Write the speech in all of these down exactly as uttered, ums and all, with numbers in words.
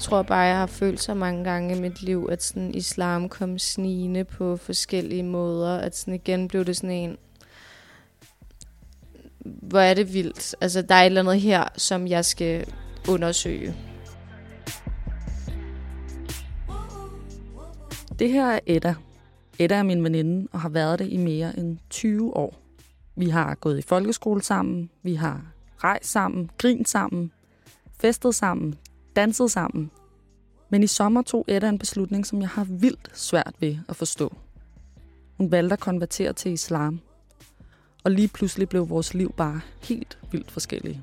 tror bare, jeg har følt så mange gange i mit liv, at sådan islam kom snigende på forskellige måder. At sådan igen blev det sådan en... Hvor er det vildt. Altså, der er et eller andet her, som jeg skal undersøge. Det her er Edda. Edda er min veninde og har været det i mere end tyve år. Vi har gået i folkeskole sammen, vi har rejst sammen, grint sammen, festet sammen, danset sammen. Men i sommer tog Edda en beslutning, som jeg har vildt svært ved at forstå. Hun valgte at konvertere til islam. Og lige pludselig blev vores liv bare helt vildt forskellige.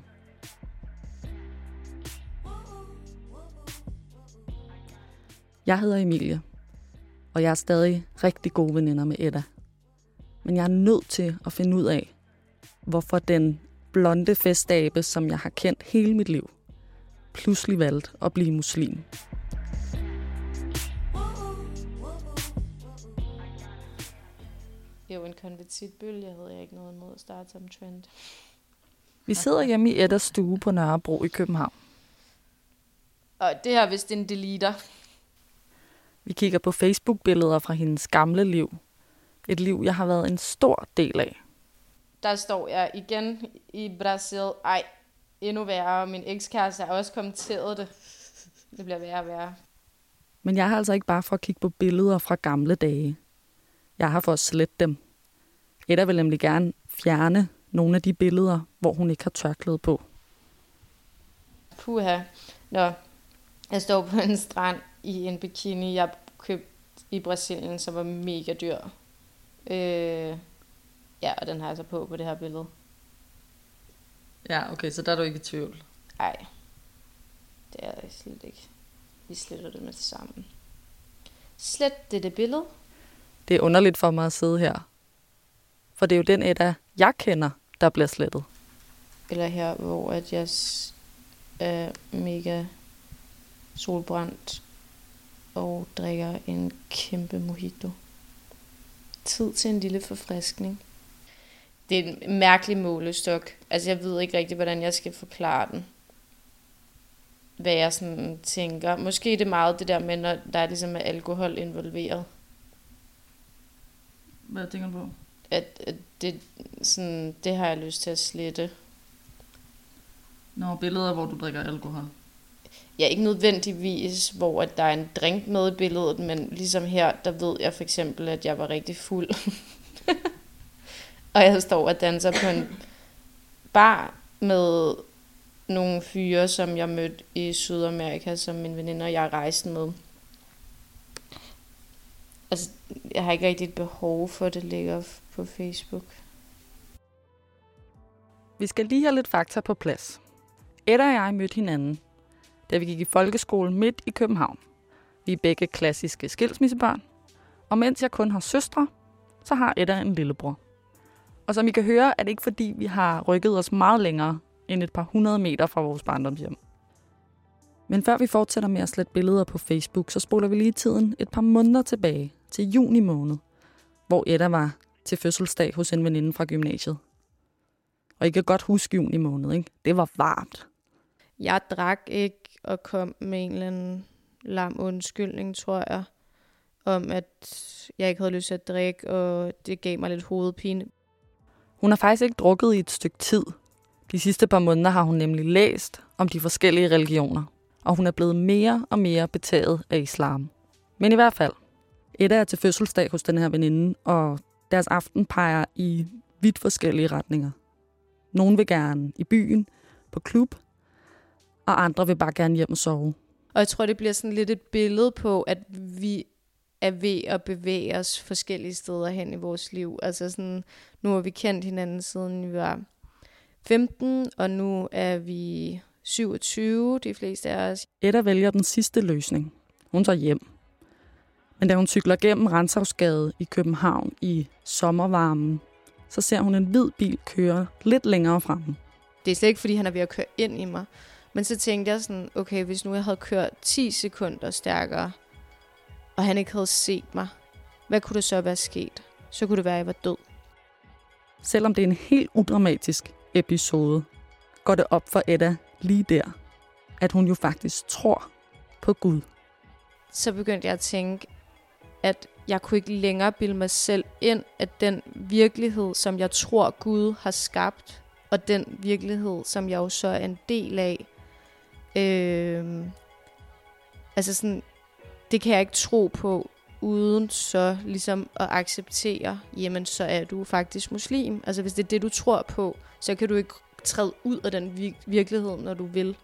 Jeg hedder Emilie, og jeg er stadig rigtig gode veninder med Edda. Men jeg er nødt til at finde ud af, hvorfor den blonde festabe, som jeg har kendt hele mit liv, pludselig valgte at blive muslim. Jo, en konvertitbølge havde jeg ikke noget imod at starte som trend. Vi sidder hjemme i Eddas stue på Nørrebro i København. Og det her er vist en deleter. Vi kigger på Facebook-billeder fra hendes gamle liv. Et liv, jeg har været en stor del af. Der står jeg igen i Brasil. Ej, endnu værre. Min ekskæreste har også kommenteret det. Det bliver værre og værre. Men jeg har altså ikke bare for at kigge på billeder fra gamle dage. Jeg har for at slette dem. Edda vil nemlig gerne fjerne nogle af de billeder, hvor hun ikke har tørklæde på. Puha. Nå, jeg står på en strand i en bikini, jeg købte i Brasilien, som var mega dyr. Øh, ja, og den har jeg så på på det her billede. Ja, okay, så der er du ikke i tvivl. Nej, det er jeg slet ikke. Vi sletter det med det samme. Slet det, det billede. Det er underligt for mig at sidde her. For det er jo den Edda, jeg kender, der bliver slettet. Eller her, hvor at jeg er mega solbrændt og drikker en kæmpe mojito. Tid til en lille forfriskning. Det er en mærkelig målestok. Altså, jeg ved ikke rigtig, hvordan jeg skal forklare den. Hvad jeg sådan tænker. Måske det er meget det der med, når der er ligesom er alkohol involveret. Hvad tænker du på? At, at det, sådan, det har jeg lyst til at slette. Nå, billeder, hvor du drikker alkohol? Ja, ikke nødvendigvis, hvor at der er en drink med i billedet, men ligesom her, der ved jeg for eksempel, at jeg var rigtig fuld. Og jeg står og danser på en bar med nogle fyre, som jeg mødte i Sydamerika, som min veninde og jeg rejste med. Altså, jeg har ikke rigtig et behov for, at det ligger på Facebook. Vi skal lige have lidt fakta på plads. Edda og jeg mødte hinanden, da vi gik i folkeskole midt i København. Vi er begge klassiske skilsmissebørn. Og mens jeg kun har søstre, så har Edda en lillebror. Og som I kan høre, er det ikke fordi, vi har rykket os meget længere end et par hundrede meter fra vores barndomshjem. Men før vi fortsætter med at slette billeder på Facebook, så spoler vi lige tiden et par måneder tilbage til juni måned, hvor Edda var til fødselsdag hos en veninde fra gymnasiet. Og I kan godt huske juni måned, ikke? Det var varmt. Jeg drak ikke og kom med en eller anden lam undskyldning, tror jeg, om at jeg ikke havde lyst til at drikke, og det gav mig lidt hovedpine. Hun har faktisk ikke drukket i et stykke tid. De sidste par måneder har hun nemlig læst om de forskellige religioner. Og hun er blevet mere og mere betaget af islam. Men i hvert fald, Edda er til fødselsdag hos den her veninde, og deres aften peger i vidt forskellige retninger. Nogle vil gerne i byen, på klub, og andre vil bare gerne hjem og sove. Og jeg tror, det bliver sådan lidt et billede på, at vi er ved at bevæge os forskellige steder hen i vores liv. Altså sådan, nu har vi kendt hinanden siden vi var femten, og nu er vi... syvogtyve, de fleste af os. Edda vælger den sidste løsning. Hun tager hjem. Men da hun cykler gennem Renshavsgade i København i sommervarmen, så ser hun en hvid bil køre lidt længere fremme. Det er slet ikke, fordi han er ved at køre ind i mig. Men så tænkte jeg sådan, okay, hvis nu jeg havde kørt ti sekunder stærkere, og han ikke havde set mig, hvad kunne der så være sket? Så kunne det være, at jeg var død. Selvom det er en helt udramatisk episode, går det op for Edda lige der, at hun jo faktisk tror på Gud. Så begyndte jeg at tænke, at jeg kunne ikke længere bilde mig selv ind, at den virkelighed, som jeg tror Gud har skabt, og den virkelighed, som jeg jo så er en del af, øh, altså sådan, det kan jeg ikke tro på, uden så ligesom at acceptere, jamen så er du faktisk muslim. Altså hvis det er det, du tror på, så kan du ikke træde ud af den vir- virkelighed, når du vil.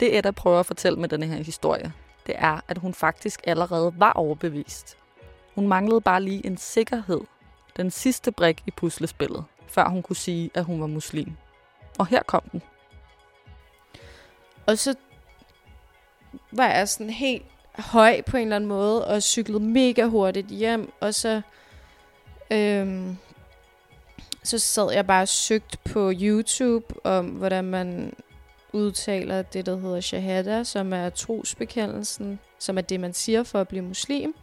Det Edda prøver at fortælle med denne her historie, det er, at hun faktisk allerede var overbevist. Hun manglede bare lige en sikkerhed, den sidste brik i puslespillet, før hun kunne sige, at hun var muslim. Og her kom den. Og så var jeg sådan helt høj på en eller anden måde, og cyklede mega hurtigt hjem, og så, øhm, så sad jeg bare og søgte på YouTube om, hvordan man udtaler det, der hedder Shahada, som er trosbekendelsen, som er det, man siger for at blive muslim.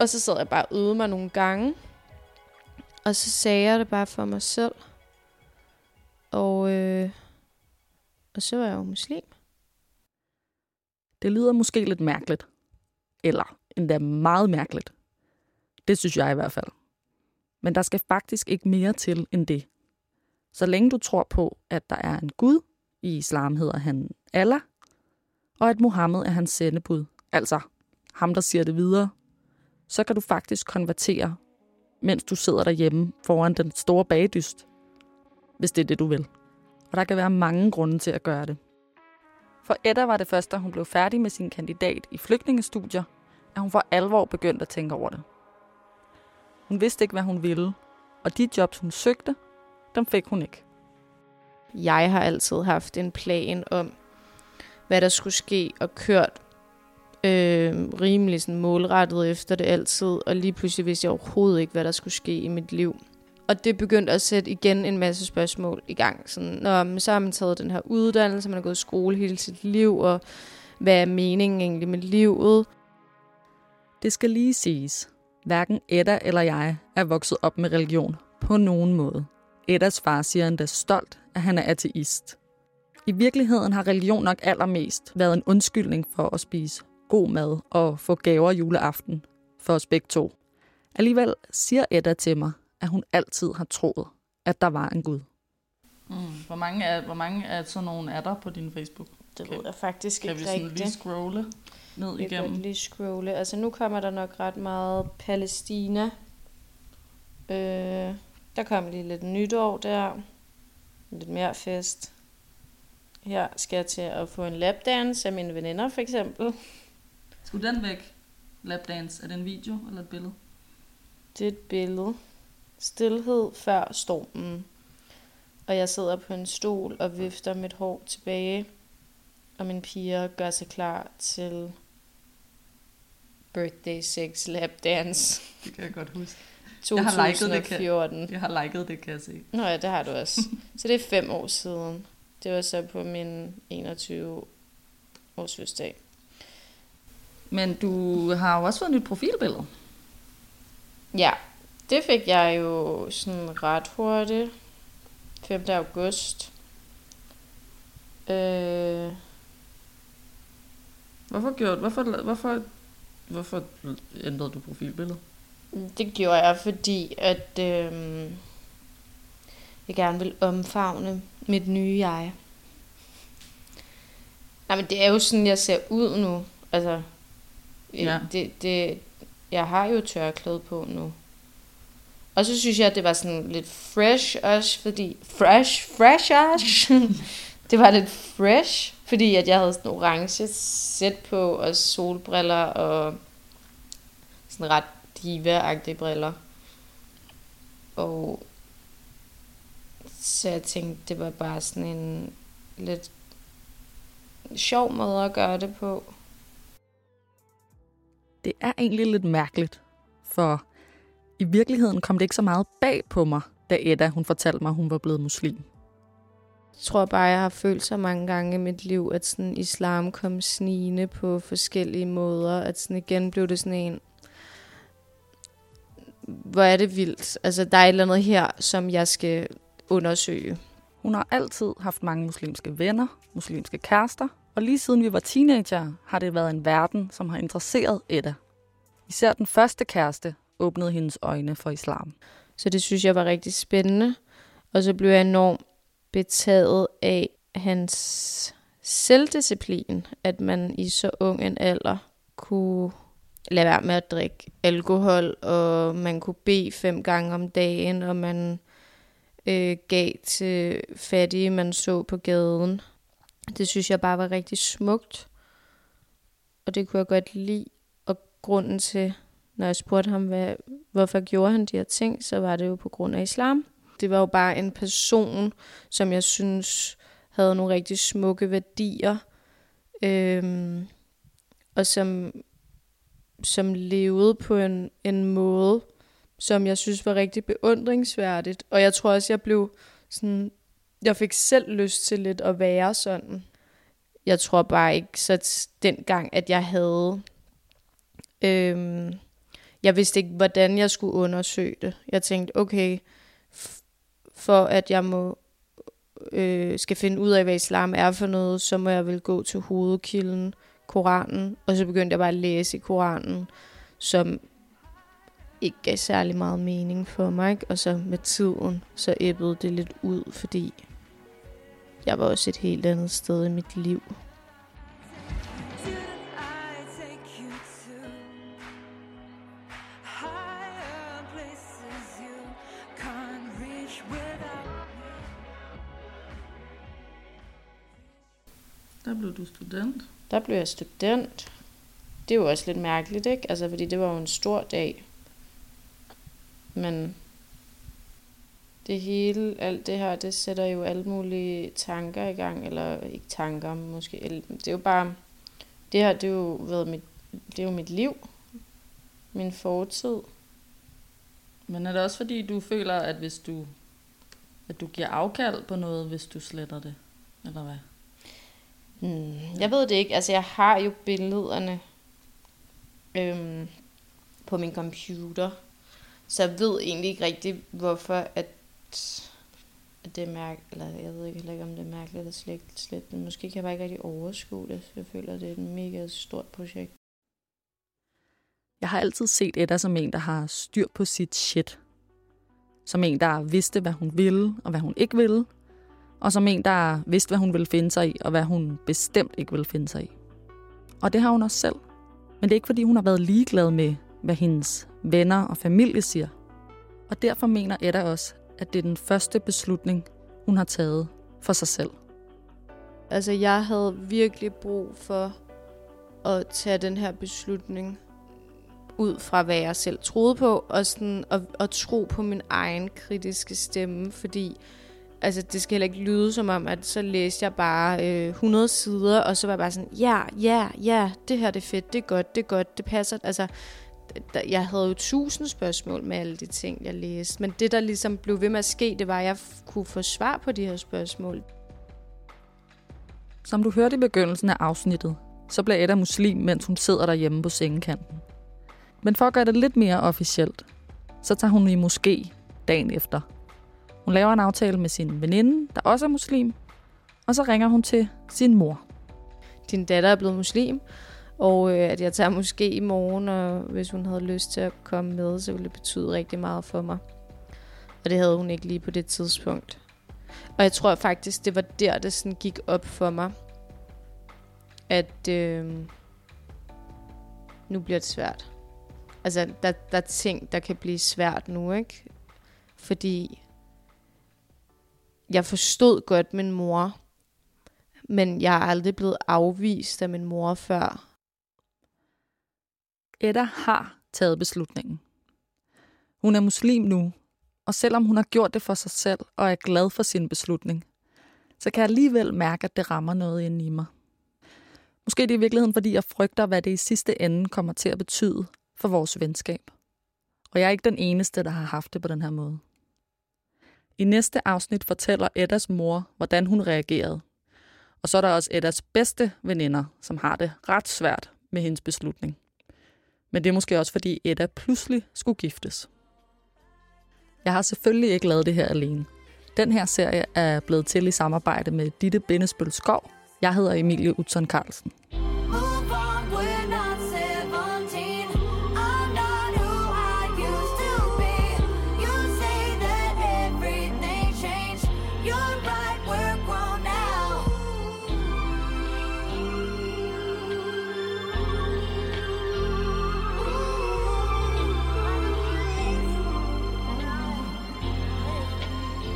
Og så sad jeg bare og øvede mig nogle gange, og så sagde jeg det bare for mig selv, og, øh, og så var jeg jo muslim. Det lyder måske lidt mærkeligt, eller endda meget mærkeligt. Det synes jeg i hvert fald. Men der skal faktisk ikke mere til end det. Så længe du tror på, at der er en Gud, i islam hedder han Allah, og at Mohammed er hans sendebud, altså ham, der siger det videre, så kan du faktisk konvertere, mens du sidder derhjemme foran den store bagdyst, hvis det er det, du vil. Og der kan være mange grunde til at gøre det. For Edda var det først, da hun blev færdig med sin kandidat i flygtningestudier, at hun for alvor begyndte at tænke over det. Hun vidste ikke, hvad hun ville, og de jobs, hun søgte, dem fik hun ikke. Jeg har altid haft en plan om, hvad der skulle ske, og kørt øh, rimelig sådan målrettet efter det altid, og lige pludselig vidste jeg overhovedet ikke, hvad der skulle ske i mit liv. Og det begyndte at sætte igen en masse spørgsmål i gang. Sådan, når så har man taget den her uddannelse, man har gået i skole hele sit liv, og hvad er meningen egentlig med livet? Det skal lige siges. Hverken Edda eller jeg er vokset op med religion på nogen måde. Eddas far siger endda stolt, at han er ateist. I virkeligheden har religion nok allermest været en undskyldning for at spise god mad og få gaver juleaften for os begge to. Alligevel siger Edda til mig, at hun altid har troet, at der var en Gud. Mm. Hvor mange er, hvor mange er sådan nogen er der på din Facebook? Det ved jeg faktisk ikke rigtigt. Kan vi sådan lige scrolle ned igennem? Vi kan lige scrolle. Altså nu kommer der nok ret meget Palæstina. Øh, der kommer lige lidt nytår der. Lidt mere fest. Her skal jeg til at få en lapdance af mine veninder for eksempel. Skulle den væk? Lapdance. Er det en video eller et billede? Det er et billede. Stilhed før stormen. Og jeg sidder på en stol og vifter mit hår tilbage. Og mine piger gør sig klar til birthday sex lapdance. Det kan jeg godt huske. to tusind fjorten. Jeg har liket det, kan jeg se. Nå ja, det har du også. Så det er fem år siden. Det var så på min enogtyve års fødselsdag. Men du har jo også fået et nyt profilbillede. Ja. Det fik jeg jo sådan ret hurtigt, femte august. Øh... Hvorfor gjorde hvorfor hvorfor hvorfor ændrede du profilbilledet? Det gjorde jeg, fordi at øh, jeg gerne vil omfavne mit nye jeg. Nej, men det er jo sådan jeg ser ud nu. Altså, ja. det det jeg har jo tørklæde på nu. Og så synes jeg, at det var sådan lidt fresh også, fordi... Fresh, fresh ash. Det var lidt fresh, fordi at jeg havde sådan orange sæt på, og solbriller, og sådan ret diva-agtige briller. Og så jeg tænkte, det var bare sådan en lidt sjov måde at gøre det på. Det er egentlig lidt mærkeligt, for... I virkeligheden kom det ikke så meget bag på mig, da Edda hun fortalte mig, at hun var blevet muslim. Jeg tror bare, jeg har følt så mange gange i mit liv, at sådan islam kom snigende på forskellige måder. At sådan igen blev det sådan en... Hvor er det vildt? Altså, der er et eller andet her, som jeg skal undersøge. Hun har altid haft mange muslimske venner, muslimske kærester Og lige siden vi var teenager, har det været en verden, som har interesseret Edda. Især den første kæreste åbnede hendes øjne for islam. Så det synes jeg var rigtig spændende. Og så blev jeg enormt betaget af hans selvdisciplin, at man i så ung en alder kunne lade være med at drikke alkohol, og man kunne bede fem gange om dagen, og man øh, gav til fattige, man så på gaden. Det synes jeg bare var rigtig smukt, og det kunne jeg godt lide. Og grunden til, når jeg spurgte ham, hvad, hvorfor gjorde han de her ting, så var det jo på grund af islam. Det var jo bare en person, som jeg synes havde nogle rigtig smukke værdier, øhm, og som, som levede på en, en måde, som jeg synes var rigtig beundringsværdigt. Og jeg tror også, jeg blev sådan, jeg fik selv lyst til lidt at være sådan. Jeg tror bare ikke, så dengang, at jeg havde... Øhm, jeg vidste ikke, hvordan jeg skulle undersøge det. Jeg tænkte, okay, f- for at jeg må... Øh, skal finde ud af, hvad islam er for noget, så må jeg vel gå til hovedkilden, Koranen. Og så begyndte jeg bare at læse i Koranen, som ikke gav særlig meget mening for mig, ikke? Og så med tiden, så æbbede det lidt ud, fordi jeg var også et helt andet sted i mit liv. Der blev du student. Der blev jeg student. Det var også lidt mærkeligt, ikke? Altså, fordi det var jo en stor dag. Men det hele, alt det her, det sætter jo alle mulige tanker i gang. Eller ikke tanker, måske. Det er jo bare... Det her, det er jo, været mit, det er jo mit liv. Min fortid. Men er det også fordi, du føler, at hvis du... At du giver afkald på noget, hvis du sletter det? Eller hvad? Hmm, jeg ved det ikke. Altså, jeg har jo billederne øhm, på min computer, så jeg ved egentlig ikke rigtig, hvorfor at, at det er mærkeligt. Eller jeg ved ikke heller ikke, om det er mærkeligt eller slet, slet. Men måske kan jeg bare ikke rigtig overskue det. Jeg føler, at det er et mega stort projekt. Jeg har altid set Edda som en, der har styr på sit shit. Som en, der vidste, hvad hun ville og hvad hun ikke ville. Og som en, der vidste, hvad hun ville finde sig i, og hvad hun bestemt ikke ville finde sig i. Og det har hun også selv. Men det er ikke, fordi hun har været ligeglad med, hvad hendes venner og familie siger. Og derfor mener Edda også, at det er den første beslutning, hun har taget for sig selv. Altså, jeg havde virkelig brug for at tage den her beslutning ud fra, hvad jeg selv troede på, og sådan at, at tro på min egen kritiske stemme, fordi... Altså, det skal heller ikke lyde som om, at så læste jeg bare øh, hundrede sider, og så var jeg bare sådan, ja, ja, ja, det her det er fedt, det er godt, det er godt, det passer. Altså, d- jeg havde jo tusind spørgsmål med alle de ting, jeg læste. Men det, der ligesom blev ved med at ske, det var, at jeg f- kunne få svar på de her spørgsmål. Som du hørte i begyndelsen af afsnittet, så blev Edda muslim, mens hun sidder derhjemme på sengekanten. Men for at gøre det lidt mere officielt, så tager hun i moské dagen efter. Hun laver en aftale med sin veninde, der også er muslim, og så ringer hun til sin mor. Din datter er blevet muslim, og øh, at jeg tager måske i morgen, og hvis hun havde lyst til at komme med, så ville det betyde rigtig meget for mig. Og det havde hun ikke lige på det tidspunkt. Og jeg tror faktisk, det var der, det sådan gik op for mig, at øh, nu bliver det svært. Altså, der, der er ting, der kan blive svært nu, ikke? Fordi... Jeg forstod godt min mor, men jeg er aldrig blevet afvist af min mor før. Edda har taget beslutningen. Hun er muslim nu, og selvom hun har gjort det for sig selv og er glad for sin beslutning, så kan jeg alligevel mærke, at det rammer noget inde i mig. Måske det er i virkeligheden, fordi jeg frygter, hvad det i sidste ende kommer til at betyde for vores venskab. Og jeg er ikke den eneste, der har haft det på den her måde. I næste afsnit fortæller Eddas mor, hvordan hun reagerede. Og så er der også Eddas bedste veninder, som har det ret svært med hendes beslutning. Men det er måske også, fordi Edda pludselig skulle giftes. Jeg har selvfølgelig ikke lavet det her alene. Den her serie er blevet til i samarbejde med Ditte Bindesbøl Jeg hedder Emilie Utsund Karlsen.